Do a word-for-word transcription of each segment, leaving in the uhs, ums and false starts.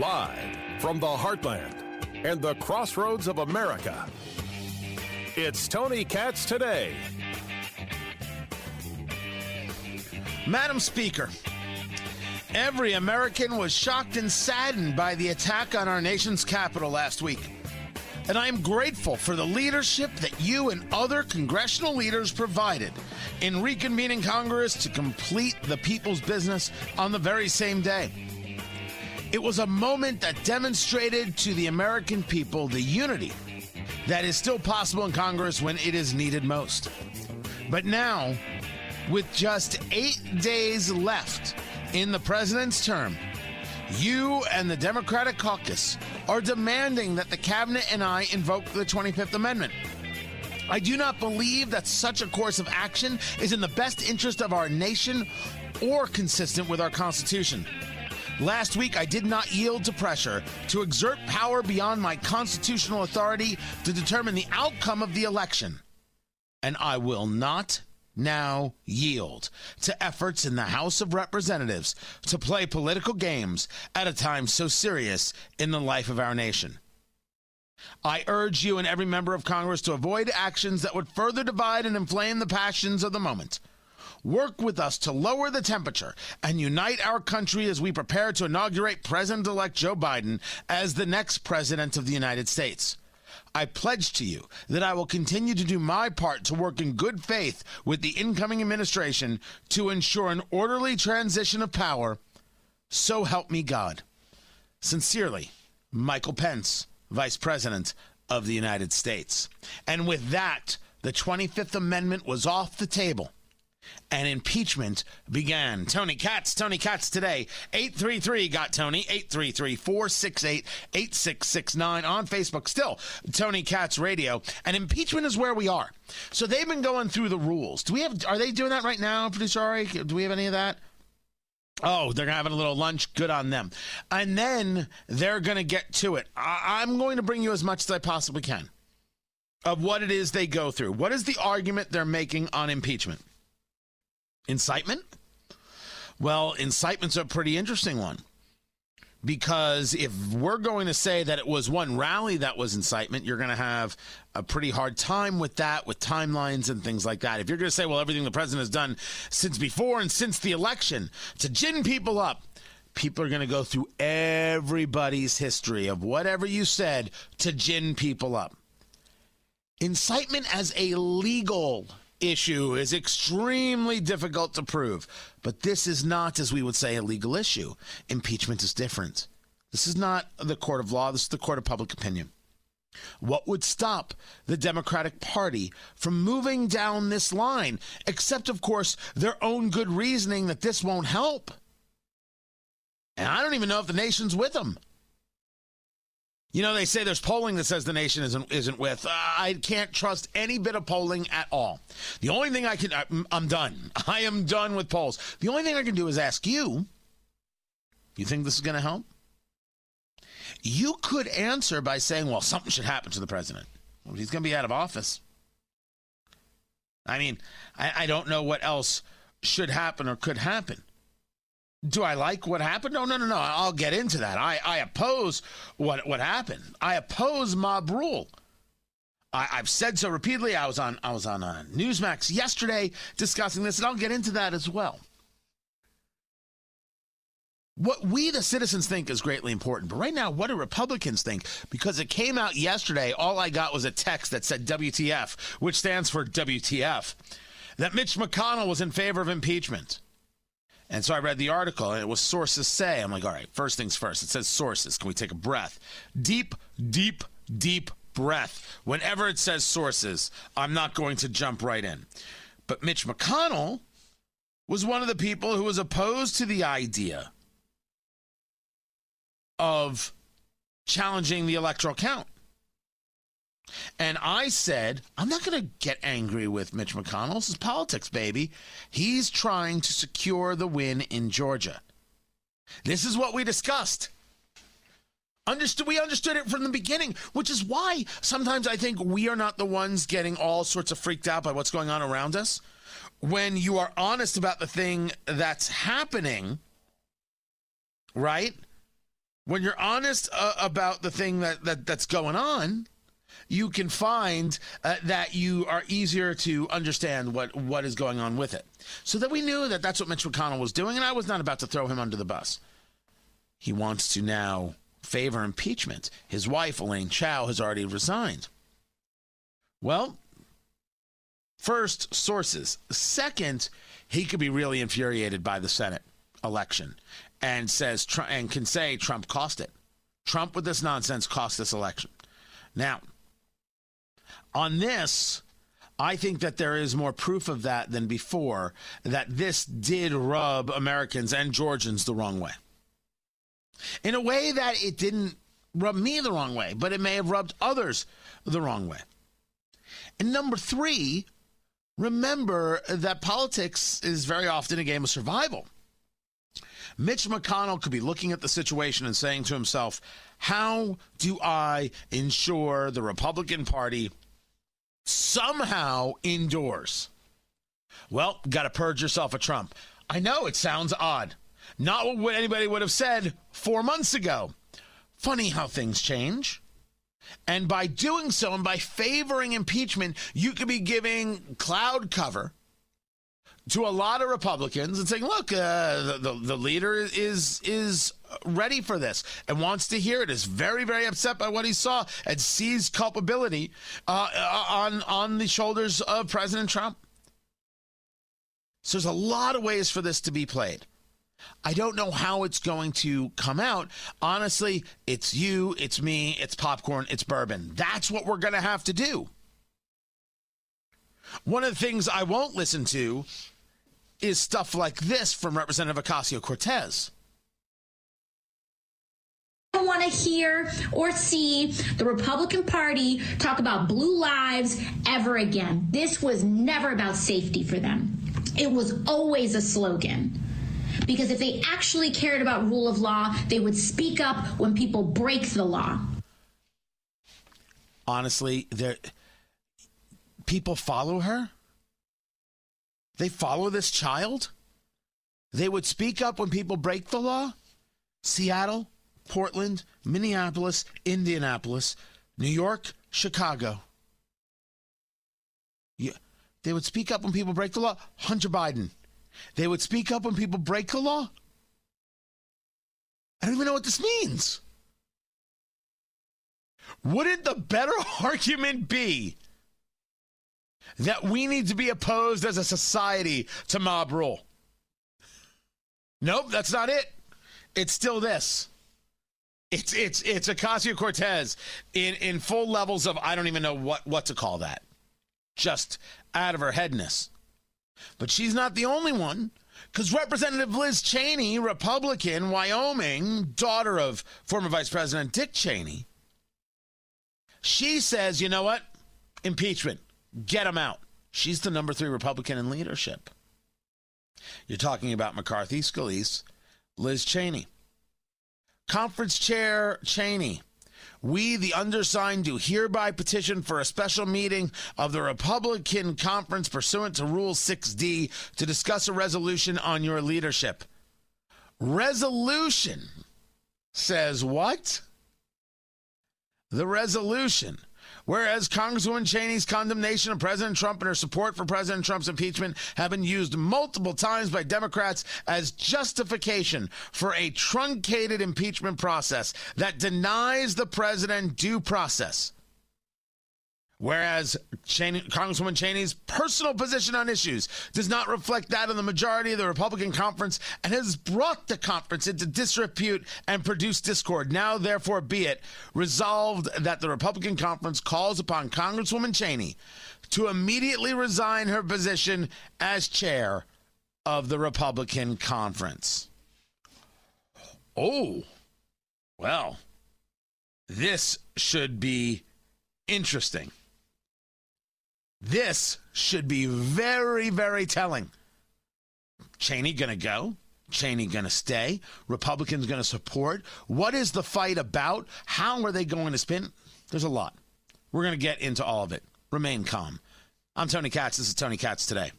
Live from the heartland and the crossroads of America, it's Tony Katz Today. Madam Speaker, every American was shocked and saddened by the attack on our nation's capital last week. And I am grateful for the leadership that you and other congressional leaders provided in reconvening Congress to complete the people's business on the very same day. It was a moment that demonstrated to the American people the unity that is still possible in Congress when it is needed most. But now, with just eight days left in the president's term, you and the Democratic caucus are demanding that the cabinet and I invoke the twenty-fifth Amendment. I do not believe that such a course of action is in the best interest of our nation or consistent with our Constitution. Last week, I did not yield to pressure to exert power beyond my constitutional authority to determine the outcome of the election. And I will not now yield to efforts in the House of Representatives to play political games at a time so serious in the life of our nation. I urge you and every member of Congress to avoid actions that would further divide and inflame the passions of the moment. Work with us to lower the temperature and unite our country as we prepare to inaugurate President-elect Joe Biden as the next president of the United States. I pledge to you that I will continue to do my part to work in good faith with the incoming administration to ensure an orderly transition of power. So help me God. Sincerely, Michael Pence, Vice President of the United States. And with that, the twenty-fifth Amendment was off the table and impeachment began. Tony Katz, Tony Katz Today, eight three three got Tony, eight three three, four six eight, eight six six nine on Facebook, still Tony Katz Radio, and impeachment is where we are. So they've been going through the rules. Do we have, are they doing that right now, Producer Ari? Do we have any of that? Oh, they're having a little lunch. Good on them. And then they're going to get to it. I, I'm going to bring you as much as I possibly can of what it is they go through. What is the argument they're making on impeachment? Incitement? Well, incitement's a pretty interesting one, because if we're going to say that it was one rally that was incitement, you're going to have a pretty hard time with that, with timelines and things like that. If you're going to say, well, everything the president has done since before and since the election to gin people up, people are going to go through everybody's history of whatever you said to gin people up. Incitement as a legal issue is extremely difficult to prove, but this is not, as we would say, a legal issue. Impeachment is different. This is not the court of law. This is the court of public opinion. What would stop the Democratic Party from moving down this line, except, of course, their own good reasoning that this won't help? And I don't even know if the nation's with them. You know, they say there's polling that says the nation isn't isn't with. Uh, I can't trust any bit of polling at all. The only thing I can, I, I'm done. I am done with polls. The only thing I can do is ask you, you think this is going to help? You could answer by saying, well, something should happen to the president. Well, he's going to be out of office. I mean, I, I don't know what else should happen or could happen. Do I like what happened? No, no, no, no. I'll get into that. I, I oppose what what happened. I oppose mob rule. I, I've said so repeatedly. I was on I was on uh, Newsmax yesterday discussing this, and I'll get into that as well. What we, the citizens, think is greatly important. But right now, what do Republicans think? Because it came out yesterday, all I got was a text that said W T F, which stands for W T F, that Mitch McConnell was in favor of impeachment. And so I read the article, and it was sources say. I'm like, all right, first things first. It says sources. Can we take a breath? Deep, deep, deep breath. Whenever it says sources, I'm not going to jump right in. But Mitch McConnell was one of the people who was opposed to the idea of challenging the electoral count. And I said, I'm not going to get angry with Mitch McConnell. This is politics, baby. He's trying to secure the win in Georgia. This is what we discussed. Understood, we understood it from the beginning, which is why sometimes I think we are not the ones getting all sorts of freaked out by what's going on around us. When you are honest about the thing that's happening, right? When you're honest uh, about the thing that, that that's going on, you can find uh, that you are easier to understand what, what is going on with it. So that we knew that that's what Mitch McConnell was doing, and I was not about to throw him under the bus. He wants to now favor impeachment. His wife, Elaine Chao, has already resigned. Well, first, sources. Second, he could be really infuriated by the Senate election and says and can say Trump cost it. Trump with this nonsense cost this election. Now, on this, I think that there is more proof of that than before, that this did rub Americans and Georgians the wrong way. In a way that it didn't rub me the wrong way, but it may have rubbed others the wrong way. And number three, remember that politics is very often a game of survival. Mitch McConnell could be looking at the situation and saying to himself, how do I ensure the Republican Party somehow endures? Well, got to purge yourself of Trump. I know it sounds odd. Not what anybody would have said four months ago. Funny how things change. And by doing so and by favoring impeachment, you could be giving cloud cover to a lot of Republicans and saying, look, uh, the, the, the leader is is ready for this and wants to hear it, is very, very upset by what he saw and sees culpability uh, on, on the shoulders of President Trump. So there's a lot of ways for this to be played. I don't know how it's going to come out. Honestly, it's you, it's me, it's popcorn, it's bourbon. That's what we're going to have to do. One of the things I won't listen to is stuff like this from Representative Ocasio-Cortez. I don't want to hear or see the Republican Party talk about blue lives ever again. This was never about safety for them. It was always a slogan. Because if they actually cared about rule of law, they would speak up when people break the law. Honestly, there people follow her. They follow this child. They would speak up when people break the law. Seattle, Portland, Minneapolis, Indianapolis, New York, Chicago. Yeah, they would speak up when people break the law. Hunter Biden. They would speak up when people break the law? I don't even know what this means. Wouldn't the better argument be that we need to be opposed as a society to mob rule? Nope, that's not it. It's still this. It's it's it's Ocasio-Cortez in, in full levels of I don't even know what, what to call that. Just out of her headness. But she's not the only one, because Representative Liz Cheney, Republican, Wyoming, daughter of former Vice President Dick Cheney, she says, you know what? Impeachment. Get him out. She's the number three Republican in leadership. You're talking about McCarthy, Scalise, Liz Cheney. Conference Chair Cheney. We, the undersigned, do hereby petition for a special meeting of the Republican Conference pursuant to Rule six D to discuss a resolution on your leadership. Resolution says what? The resolution. Whereas Congresswoman Cheney's condemnation of President Trump and her support for President Trump's impeachment have been used multiple times by Democrats as justification for a truncated impeachment process that denies the president due process. Whereas Cheney, Congresswoman Cheney's personal position on issues does not reflect that of the majority of the Republican conference and has brought the conference into disrepute and produced discord. Now, therefore, be it resolved that the Republican conference calls upon Congresswoman Cheney to immediately resign her position as chair of the Republican conference. Oh, well, this should be interesting. This should be very, very telling. Cheney gonna go? Cheney gonna stay? Republicans gonna support? What is the fight about? How are they going to spin? There's a lot. We're gonna get into all of it. Remain calm. I'm Tony Katz. This is Tony Katz Today.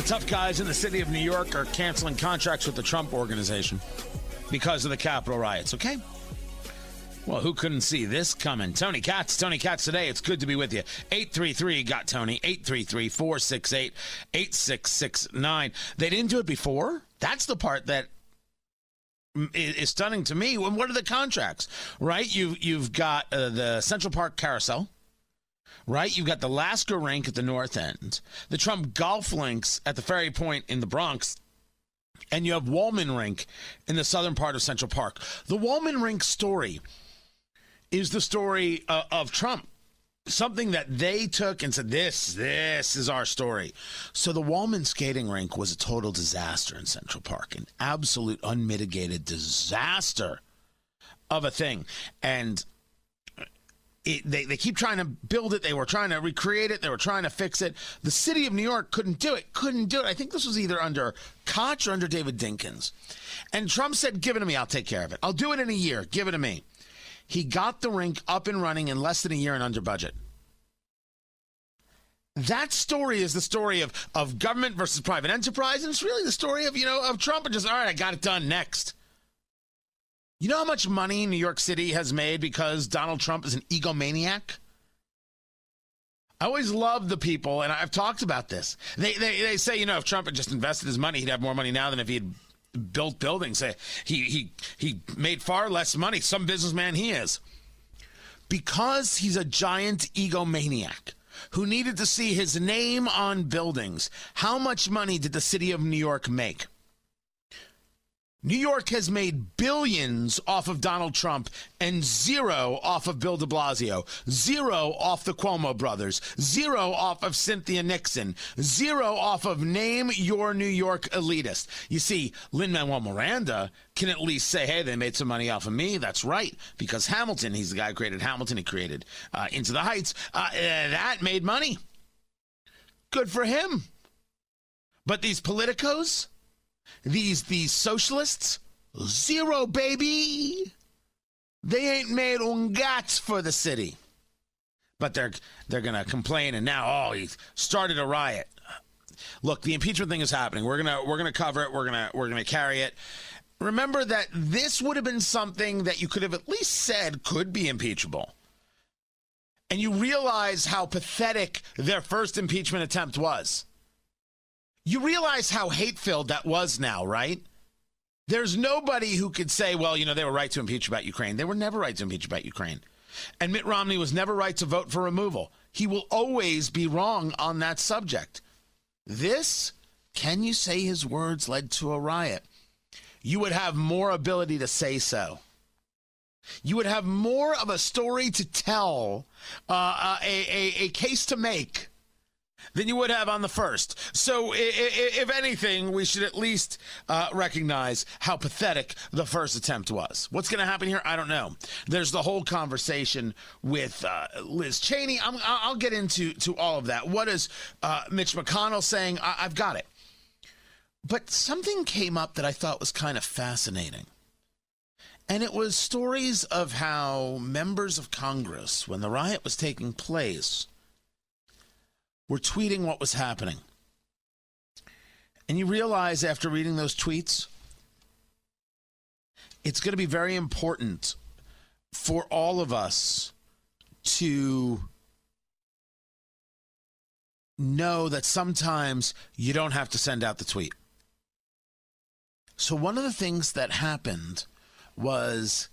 The tough guys in the city of New York are canceling contracts with the Trump organization because of the Capitol riots, okay? Well, who couldn't see this coming? Tony Katz, Tony Katz today. It's good to be with you. eight three three, got Tony, eight three three, four six eight, eight six six nine. They didn't do it before? That's the part that is stunning to me. What are the contracts, right? You, you've got uh, the Central Park Carousel, right? You've got the Lasker Rink at the North End, the Trump Golf Links at the Ferry Point in the Bronx, and you have Wallman Rink in the southern part of Central Park. The Wallman Rink story is the story uh, of Trump, something that they took and said, this, this is our story. So the Wallman skating rink was a total disaster in Central Park, an absolute unmitigated disaster of a thing. And it, they, they keep trying to build it. They were trying to recreate it. They were trying to fix it. The city of New York couldn't do it. Couldn't do it. I think this was either under Koch or under David Dinkins. And Trump said, give it to me. I'll take care of it. I'll do it in a year. Give it to me. He got the rink up and running in less than a year and under budget. That story is the story of, of government versus private enterprise. And it's really the story of, you know, of Trump and just, all right, I got it done, next. You know how much money New York City has made because Donald Trump is an egomaniac? I always love the people, and I've talked about this. They, they they say, you know, if Trump had just invested his money, he'd have more money now than if he had built buildings. He, he, he made far less money. Some businessman he is. Because he's a giant egomaniac who needed to see his name on buildings. How much money did the city of New York make? New York has made billions off of Donald Trump and zero off of Bill de Blasio, zero off the Cuomo brothers, zero off of Cynthia Nixon, zero off of name your New York elitist. You see, Lin-Manuel Miranda can at least say, hey, they made some money off of me. That's right, because Hamilton, he's the guy who created Hamilton. He created uh, Into the Heights. Uh, uh, that made money. Good for him. But these politicos... These these socialists, zero, baby. They ain't made un gat for the city. But they're they're going to complain, and now, oh, he started a riot. Look, the impeachment thing is happening. We're going to we're going to cover it. We're going to we're going to carry it. Remember that this would have been something that you could have at least said could be impeachable. And you realize how pathetic their first impeachment attempt was. You realize how hate-filled that was now, right? There's nobody who could say, well, you know, they were right to impeach about Ukraine. They were never right to impeach about Ukraine. And Mitt Romney was never right to vote for removal. He will always be wrong on that subject. This, can you say his words led to a riot? You would have more ability to say so. You would have more of a story to tell, uh, a, a, a case to make, than you would have on the first. So if anything, we should at least uh, recognize how pathetic the first attempt was. What's going to happen here? I don't know. There's the whole conversation with uh, Liz Cheney. I'm, I'll get into to all of that. What is uh, Mitch McConnell saying? I- I've got it. But something came up that I thought was kind of fascinating. And it was stories of how members of Congress, when the riot was taking place, were tweeting what was happening. And you realize after reading those tweets, it's going to be very important for all of us to know that sometimes you don't have to send out the tweet. So one of the things that happened was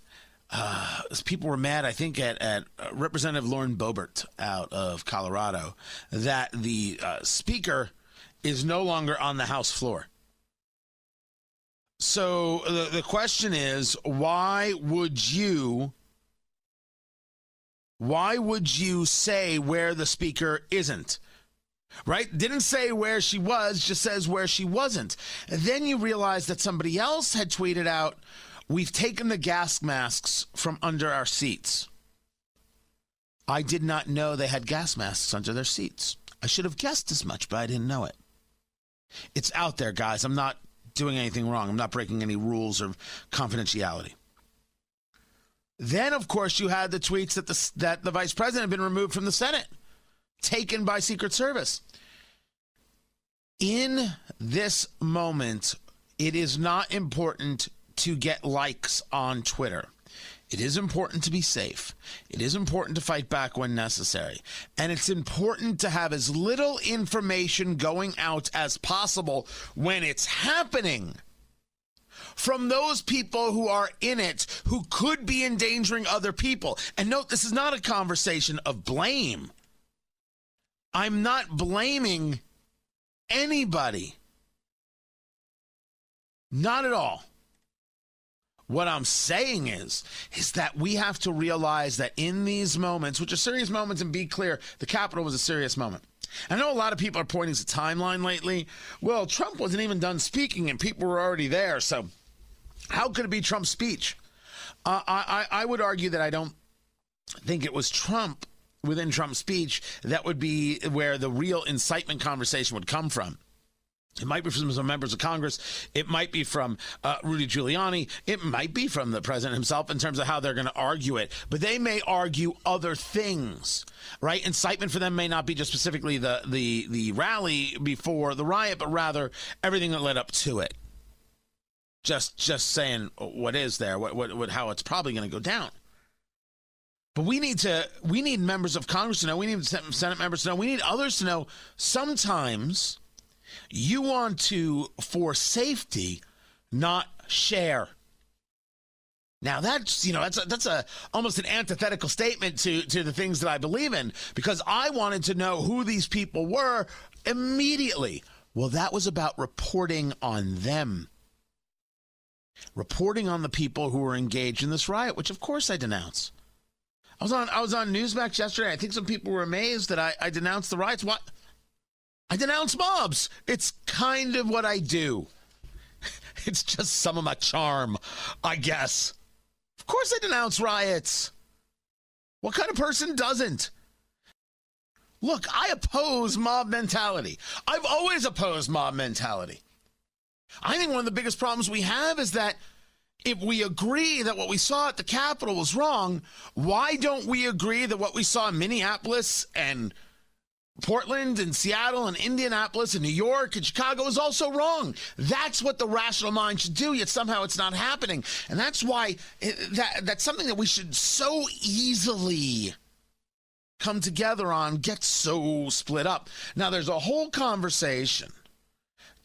Uh, people were mad, I think, at, at Representative Lauren Boebert out of Colorado that the uh, speaker is no longer on the House floor. So the, the question is, why would you, why would you say where the speaker isn't? Right? Didn't say where she was, just says where she wasn't. And then you realize that somebody else had tweeted out, we've taken the gas masks from under our seats. I did not know they had gas masks under their seats. I should have guessed as much, but I didn't know it. It's out there, guys. I'm not doing anything wrong. I'm not breaking any rules or confidentiality. Then, of course, you had the tweets that the, that the vice president had been removed from the Senate, taken by Secret Service. In this moment, it is not important to get likes on Twitter. It is important to be safe. It is important to fight back when necessary. And it's important to have as little information going out as possible when it's happening from those people who are in it, who could be endangering other people. And note, this is not a conversation of blame. I'm not blaming anybody. Not at all. What I'm saying is, is that we have to realize that in these moments, which are serious moments, and be clear, the Capitol was a serious moment. I know a lot of people are pointing to the timeline lately. Well, Trump wasn't even done speaking and people were already there. So how could it be Trump's speech? Uh, I, I would argue that I don't think it was Trump within Trump's speech. That would be where the real incitement conversation would come from. It might be from some members of Congress. It might be from uh, Rudy Giuliani. It might be from the president himself in terms of how they're going to argue it. But they may argue other things, right? Incitement for them may not be just specifically the, the, the rally before the riot, but rather everything that led up to it. Just just saying what is there, what what, what how it's probably going to go down. But we need to we need members of Congress to know. We need Senate members to know. We need others to know. Sometimes you want to, for safety, not share. Now that's, you know, that's a, that's a almost an antithetical statement to, to the things that I believe in, because I wanted to know who these people were immediately. Well, that was about reporting on them. Reporting on the people who were engaged in this riot, which of course I denounce. I was on I was on Newsmax yesterday. I think some people were amazed that I, I denounced the riots. What? I denounce mobs. It's kind of what I do. It's just some of my charm, I guess. Of course I denounce riots. What kind of person doesn't? Look, I oppose mob mentality. I've always opposed mob mentality. I think one of the biggest problems we have is that if we agree that what we saw at the Capitol was wrong, why don't we agree that what we saw in Minneapolis and Portland and Seattle and Indianapolis and New York and Chicago is also wrong? That's what the rational mind should do, yet somehow it's not happening. And that's why it, that that's something that we should so easily come together on, get so split up. Now, there's a whole conversation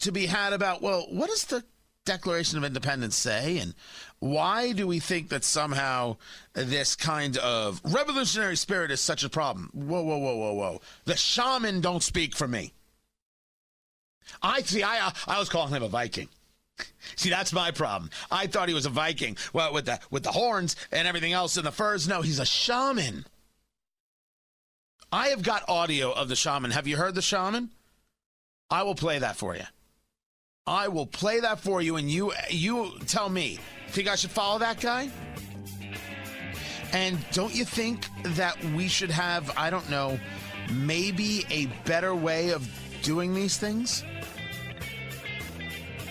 to be had about, well, what does the Declaration of Independence say? And why do we think that somehow this kind of revolutionary spirit is such a problem? Whoa, whoa, whoa, whoa, whoa. The shaman don't speak for me. I see, I I was calling him a Viking. See, that's my problem. I thought he was a Viking. Well, with the with the horns and everything else and the furs. No, he's a shaman. I have got audio of the shaman. Have you heard the shaman? I will play that for you. I will play that for you, and you you tell me. Think I should follow that guy? And don't you think that we should have, I don't know, maybe a better way of doing these things?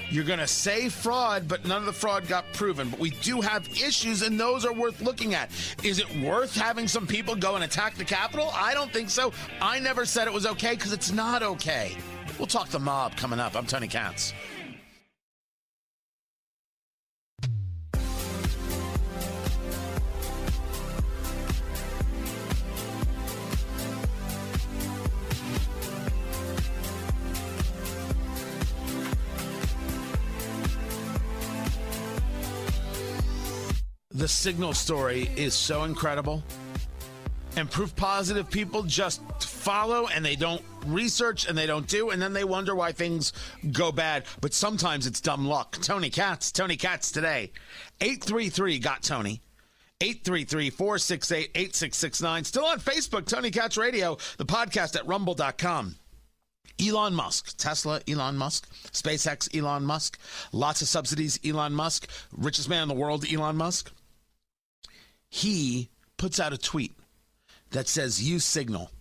You're going to say fraud, but none of the fraud got proven. But we do have issues, and those are worth looking at. Is it worth having some people go and attack the Capitol? I don't think so. I never said it was okay, because it's not okay. We'll talk the mob coming up. I'm Tony Katz. The Signal story is so incredible. And proof positive people just follow, and they don't research, and they don't do, and then they wonder why things go bad. But sometimes it's dumb luck. Tony Katz, Tony Katz today. eight three three got Tony. eight three three, four six eight, eight six six nine. Still on Facebook, Tony Katz Radio, the podcast at rumble dot com. Elon Musk, Tesla, Elon Musk, SpaceX, Elon Musk, lots of subsidies, Elon Musk, richest man in the world, Elon Musk. He puts out a tweet that says, use Signal.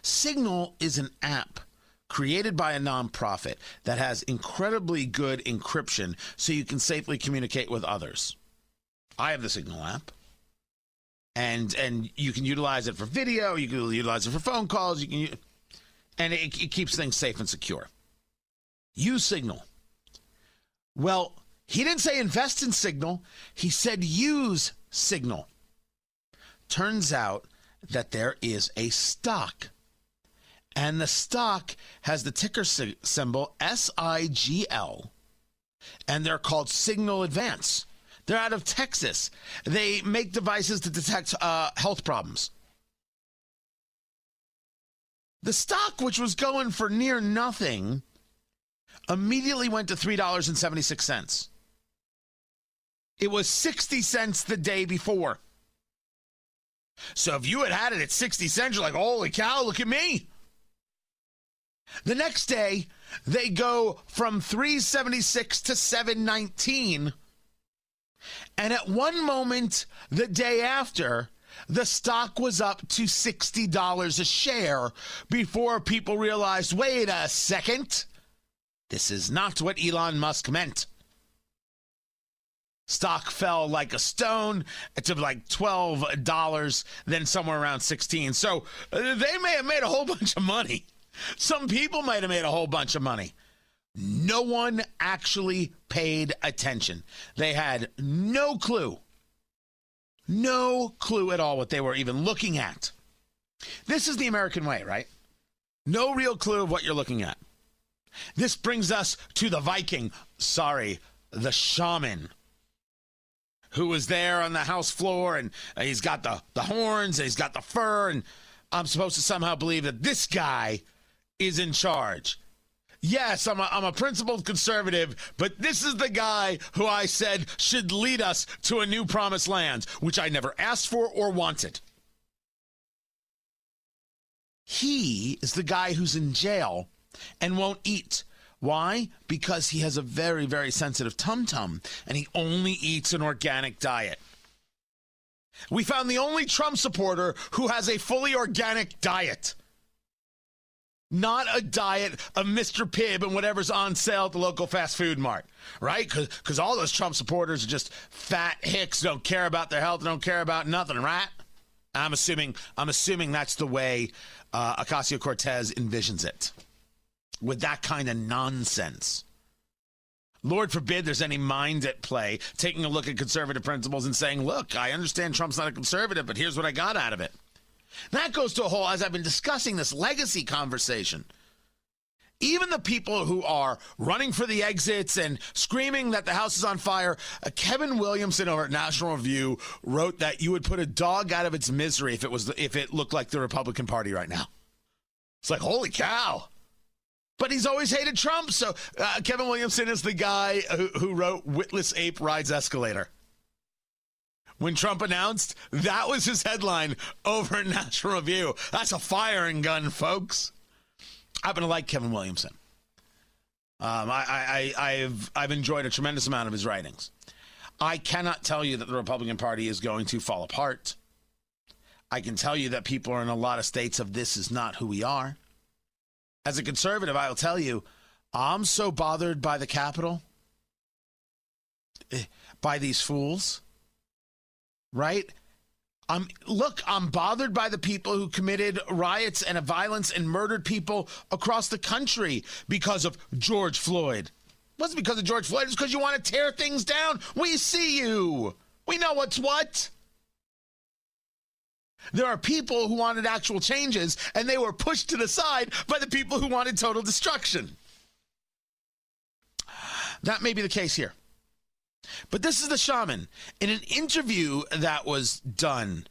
Signal is an app created by a nonprofit that has incredibly good encryption so you can safely communicate with others. I have the Signal app, and and you can utilize it for video, you can utilize it for phone calls, you can and it, it keeps things safe and secure. Use Signal. Well, he didn't say invest in Signal. He said use Signal. Turns out that there is a stock, and the stock has the ticker symbol S I G L, and they're called Signal Advance. They're out of Texas. They make devices to detect uh, health problems. The stock, which was going for near nothing, immediately went to three dollars and seventy-six cents. It was sixty cents the day before. So if you had had it at sixty cents, you're like, holy cow, look at me. The next day, they go from three seventy-six to seven nineteen. And at one moment the day after, the stock was up to sixty dollars a share before people realized, wait a second, this is not what Elon Musk meant. Stock fell like a stone to like twelve dollars, then somewhere around sixteen. So they may have made a whole bunch of money. Some people might have made a whole bunch of money. No one actually paid attention. They had no clue. No clue at all what they were even looking at. This is the American way, right? No real clue of what you're looking at. This brings us to the Viking, sorry, the shaman, who was there on the house floor, and he's got the, the horns, and he's got the fur, and I'm supposed to somehow believe that this guy is in charge. Yes, I'm a, I'm a principled conservative, but this is the guy who I said should lead us to a new promised land, which I never asked for or wanted. He is the guy who's in jail and won't eat. Why? Because he has a very, very sensitive tum-tum, and he only eats an organic diet. We found the only Trump supporter who has a fully organic diet. Not a diet of Mister Pibb and whatever's on sale at the local fast food mart, right? Because all those Trump supporters are just fat hicks, don't care about their health, don't care about nothing, right? I'm assuming, I'm assuming that's the way uh, Ocasio-Cortez envisions it, with that kind of nonsense. Lord forbid there's any mind at play taking a look at conservative principles and saying, look, I understand Trump's not a conservative, but here's what I got out of it. That goes to a whole, as I've been discussing this legacy conversation, even the people who are running for the exits and screaming that the house is on fire, uh, Kevin Williamson over at National Review wrote that you would put a dog out of its misery if it was, if it looked like the Republican Party right now. It's like, holy cow. But he's always hated Trump. So uh, Kevin Williamson is the guy who, who wrote Witless Ape Rides Escalator. When Trump announced, that was his headline over at National Review. That's a firing gun, folks. I've been like Kevin Williamson. Um, I, I, I, I've, I've enjoyed a tremendous amount of his writings. I cannot tell you that the Republican Party is going to fall apart. I can tell you that people are in a lot of states of this is not who we are. As a conservative, I will tell you, I'm so bothered by the Capitol, by these fools. Right? I'm, look, I'm bothered by the people who committed riots and violence and murdered people across the country because of George Floyd. It wasn't because of George Floyd. It was because you want to tear things down. We see you. We know what's what. There are people who wanted actual changes, and they were pushed to the side by the people who wanted total destruction. That may be the case here. But this is the shaman. In an interview that was done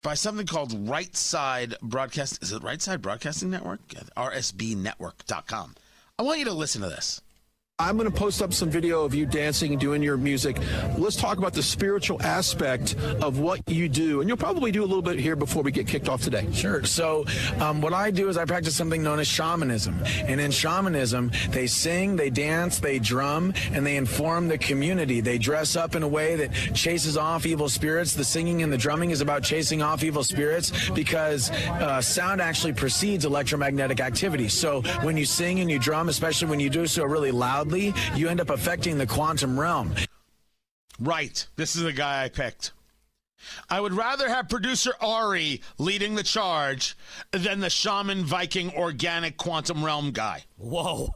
by something called Right Side Broadcast, is it Right Side Broadcasting Network? R S B network dot com. I want you to listen to this. I'm going to post up some video of you dancing and doing your music. Let's talk about the spiritual aspect of what you do. And you'll probably do a little bit here before we get kicked off today. Sure. So um, what I do is I practice something known as shamanism. And in shamanism, they sing, they dance, they drum, and they inform the community. They dress up in a way that chases off evil spirits. The singing and the drumming is about chasing off evil spirits because uh, sound actually precedes electromagnetic activity. So when you sing and you drum, especially when you do so really loud, you end up affecting the quantum realm. Right. This is the guy I picked. I would rather have producer Ari leading the charge than the shaman Viking organic quantum realm guy. Whoa.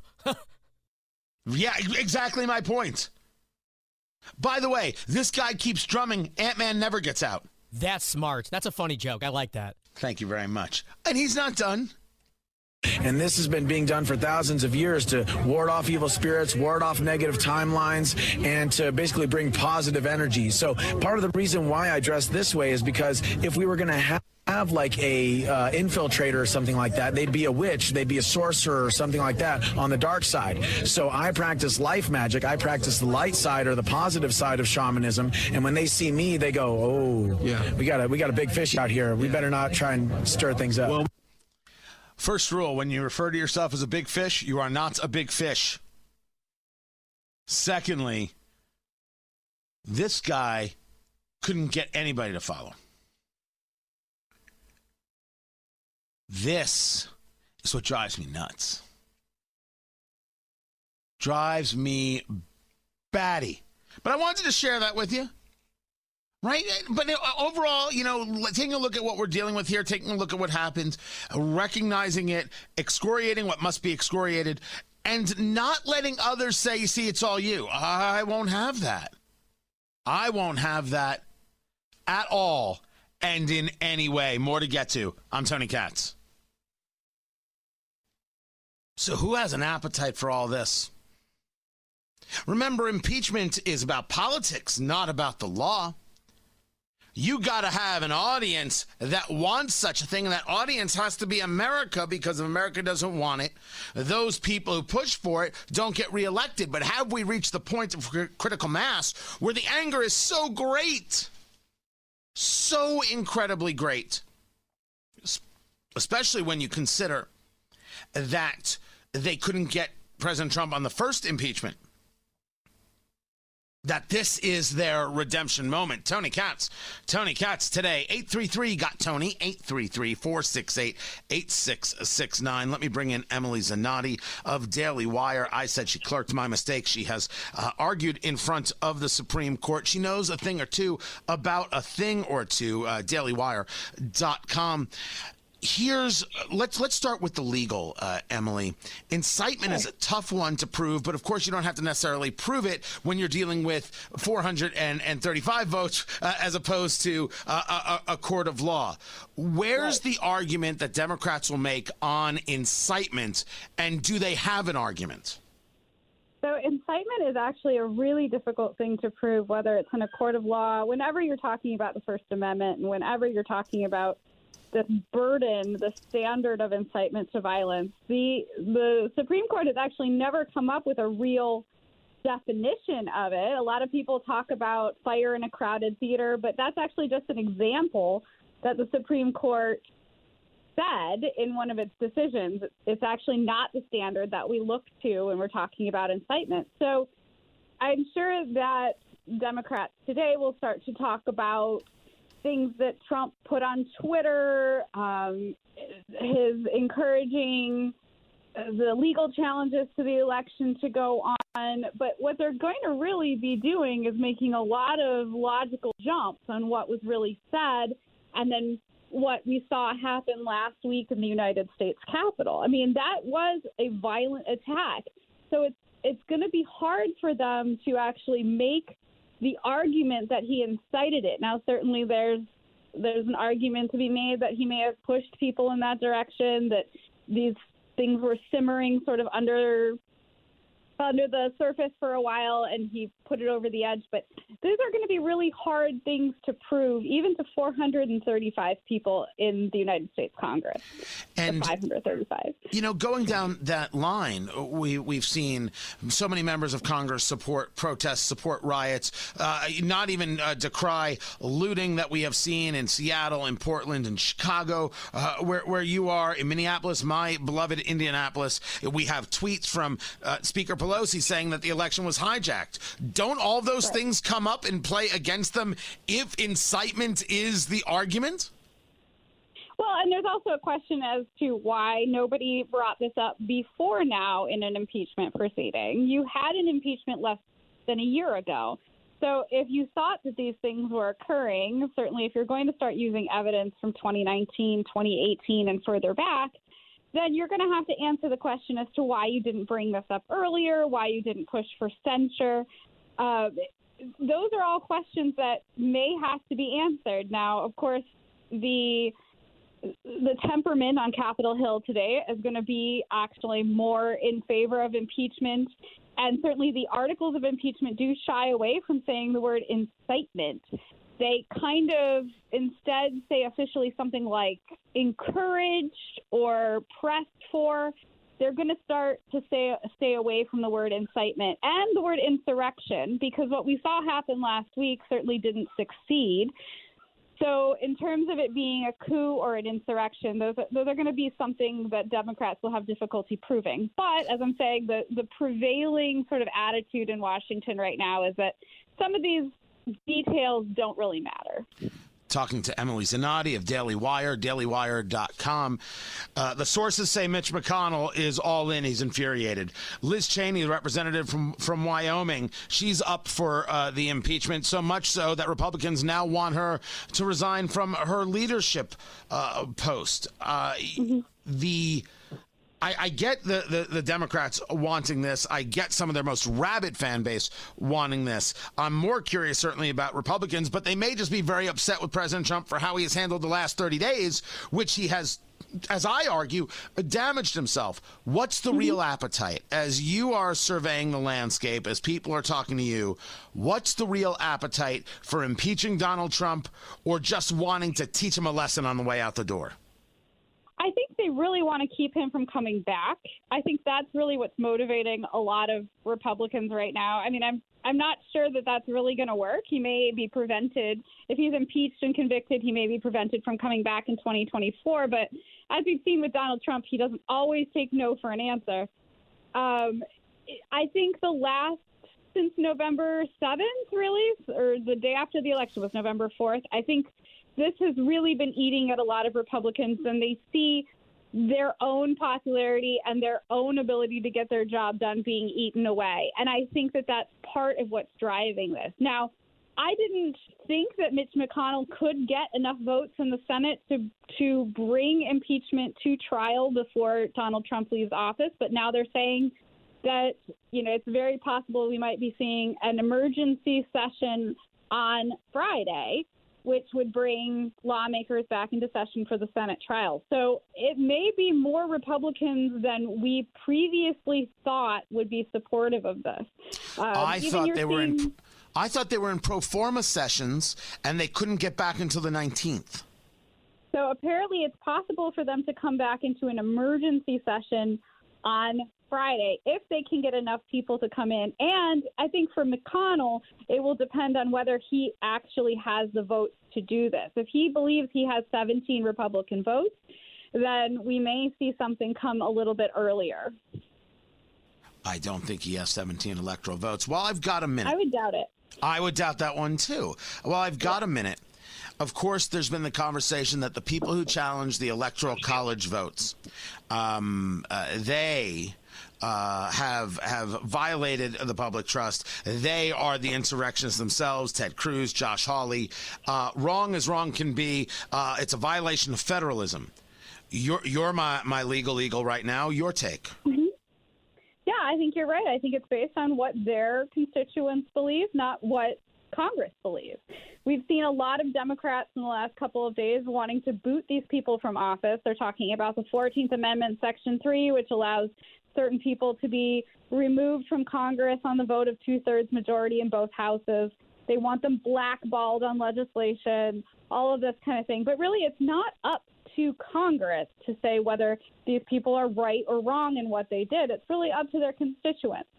Yeah, exactly my point. By the way, this guy keeps drumming Ant-Man never gets out. That's smart. That's a funny joke. I like that. Thank you very much. And he's not done. And this has been being done for thousands of years to ward off evil spirits, ward off negative timelines, and to basically bring positive energy. So part of the reason why I dress this way is because if we were going to have have like a uh, infiltrator or something like that, they'd be a witch, they'd be a sorcerer or something like that on the dark side. So I practice life magic. I practice the light side or the positive side of shamanism. And when they see me, they go, oh, yeah, we got a, we got a big fish out here. We yeah. better not try and stir things up. Well, first rule, when you refer to yourself as a big fish, you are not a big fish. Secondly, this guy couldn't get anybody to follow. This is what drives me nuts. Drives me batty. But I wanted to share that with you. Right? But overall, you know, taking a look at what we're dealing with here, taking a look at what happened, recognizing it, excoriating what must be excoriated, and not letting others say, see, it's all you. I won't have that. I won't have that at all. And in any way. More to get to. I'm Tony Katz. So who has an appetite for all this? Remember, impeachment is about politics, not about the law. You got to have an audience that wants such a thing, and that audience has to be America, because if America doesn't want it, those people who push for it don't get reelected. But have we reached the point of critical mass where the anger is so great, so incredibly great, especially when you consider that they couldn't get President Trump on the first impeachment, that this is their redemption moment? Tony Katz, Tony Katz today, eight three three got Tony, eight three three, four six eight, eight six six nine. Let me bring in Emily Zanotti of Daily Wire. I said she clerked my mistake. She has uh, argued in front of the Supreme Court. She knows a thing or two about a thing or two, uh, daily wire dot com. Here's let's let's start with the legal, uh, Emily. Incitement is a tough one to prove, but of course you don't have to necessarily prove it when you're dealing with four hundred thirty-five votes uh, as opposed to uh, a, a court of law. Where's right. the argument that Democrats will make on incitement, and do they have an argument? So incitement is actually a really difficult thing to prove, whether it's in a court of law, whenever you're talking about the First Amendment, and whenever you're talking about this burden, the standard of incitement to violence. The the Supreme Court has actually never come up with a real definition of it. A lot of people talk about fire in a crowded theater, but that's actually just an example that the Supreme Court said in one of its decisions. It's actually not the standard that we look to when we're talking about incitement. So I'm sure that Democrats today will start to talk about things that Trump put on Twitter, um, his encouraging the legal challenges to the election to go on. But what they're going to really be doing is making a lot of logical jumps on what was really said and then what we saw happen last week in the United States Capitol. I mean, that was a violent attack. So it's, it's going to be hard for them to actually make the argument that he incited it. Now, certainly there's there's an argument to be made that he may have pushed people in that direction, that these things were simmering sort of under under the surface for a while, and he put it over the edge. But these are going to be really hard things to prove, even to four hundred thirty-five people in the United States Congress, and five hundred thirty-five. You know, going down that line, we, we've seen so many members of Congress support protests, support riots, uh, not even uh, decry looting that we have seen in Seattle, in Portland, in Chicago, uh, where, where you are, in Minneapolis, my beloved Indianapolis. We have tweets from uh, Speaker Pelosi saying that the election was hijacked. Don't all those right. things come up and play against them if incitement is the argument? Well, and there's also a question as to why nobody brought this up before now in an impeachment proceeding. You had an impeachment less than a year ago. So if you thought that these things were occurring, certainly if you're going to start using evidence from twenty nineteen, twenty eighteen, and further back, then you're going to have to answer the question as to why you didn't bring this up earlier, why you didn't push for censure. Uh, those are all questions that may have to be answered. Now, of course, the the temperament on Capitol Hill today is going to be actually more in favor of impeachment. And certainly the articles of impeachment do shy away from saying the word incitement. They kind of instead say officially something like encouraged or pressed for. They're going to start to stay, stay away from the word incitement and the word insurrection, because what we saw happen last week certainly didn't succeed. So in terms of it being a coup or an insurrection, those, those are going to be something that Democrats will have difficulty proving. But as I'm saying, the, the prevailing sort of attitude in Washington right now is that some of these details don't really matter. Talking to Emily Zanotti of Daily Wire, daily wire dot com. Uh, the sources say Mitch McConnell is all in. He's infuriated. Liz Cheney, the representative from, from Wyoming, she's up for uh, the impeachment, so much so that Republicans now want her to resign from her leadership uh, post. Uh, mm-hmm. The... I, I get the, the, the Democrats wanting this. I get some of their most rabid fan base wanting this. I'm more curious, certainly, about Republicans, but they may just be very upset with President Trump for how he has handled the last thirty days, which he has, as I argue, damaged himself. What's the real appetite? As you are surveying the landscape, as people are talking to you, what's the real appetite for impeaching Donald Trump or just wanting to teach him a lesson on the way out the door? I think they really want to keep him from coming back. I think that's really what's motivating a lot of Republicans right now. I mean, I'm I'm not sure that that's really going to work. He may be prevented. If he's impeached and convicted, he may be prevented from coming back in twenty twenty-four. But as we've seen with Donald Trump, he doesn't always take no for an answer. Um, I think the last, since November seventh, really, or the day after the election was November fourth, I think this has really been eating at a lot of Republicans, and they see their own popularity and their own ability to get their job done being eaten away. And I think that that's part of what's driving this. Now, I didn't think that Mitch McConnell could get enough votes in the Senate to to bring impeachment to trial before Donald Trump leaves office. But now they're saying that, you know, it's very possible we might be seeing an emergency session on Friday, which would bring lawmakers back into session for the Senate trial. So it may be more Republicans than we previously thought would be supportive of this. Um, I thought they were seeing... in. I thought they were in pro forma sessions, and they couldn't get back until the nineteenth. So apparently, it's possible for them to come back into an emergency session on Friday, if they can get enough people to come in. And I think for McConnell, it will depend on whether he actually has the votes to do this. If he believes he has seventeen Republican votes, then we may see something come a little bit earlier. I don't think he has seventeen electoral votes. Well, I've got a minute. I would doubt it. I would doubt that one, too. Well, I've got yeah. a minute. Of course, there's been the conversation that the people who challenge the Electoral College votes, um, uh, they... Uh, have have violated the public trust. They are the insurrectionists themselves, Ted Cruz, Josh Hawley. Uh, wrong as wrong can be. Uh, it's a violation of federalism. You're, you're my, my legal eagle right now. Your take. Mm-hmm. Yeah, I think you're right. I think it's based on what their constituents believe, not what Congress believes. We've seen a lot of Democrats in the last couple of days wanting to boot these people from office. They're talking about the fourteenth Amendment, Section three, which allows certain people to be removed from Congress on the vote of two-thirds majority in both houses. They want them blackballed on legislation, all of this kind of thing. But really, it's not up to Congress to say whether these people are right or wrong in what they did. It's really up to their constituents.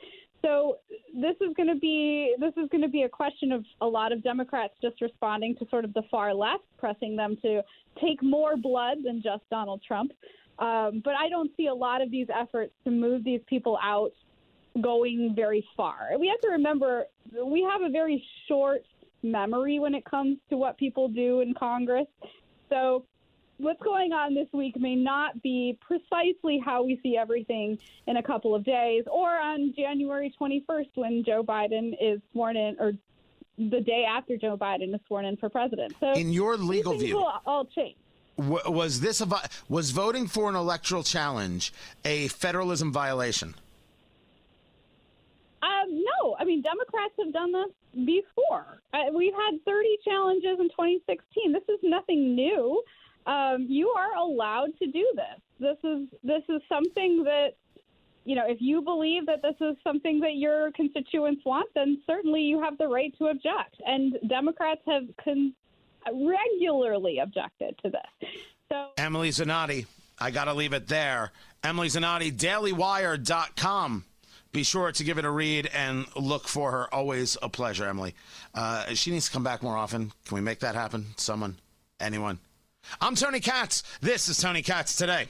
So this is going to be this is going to be a question of a lot of Democrats just responding to sort of the far left, pressing them to take more blood than just Donald Trump. Um, but I don't see a lot of these efforts to move these people out going very far. We have to remember we have a very short memory when it comes to what people do in Congress. So what's going on this week may not be precisely how we see everything in a couple of days or on January twenty-first when Joe Biden is sworn in or the day after Joe Biden is sworn in for president. So in your legal view, will all change. Was this a, was voting for an electoral challenge a federalism violation? Um, no, I mean, Democrats have done this before. Uh, we've had thirty challenges in twenty sixteen. This is nothing new. Um, you are allowed to do this. This is this is something that, you know, if you believe that this is something that your constituents want, then certainly you have the right to object. And Democrats have con- regularly objected to this. So, Emily Zanotti, I got to leave it there. Emily Zanotti, daily wire dot com. Be sure to give it a read and look for her. Always a pleasure, Emily. Uh, she needs to come back more often. Can we make that happen? Someone? Anyone? I'm Tony Katz. This is Tony Katz Today.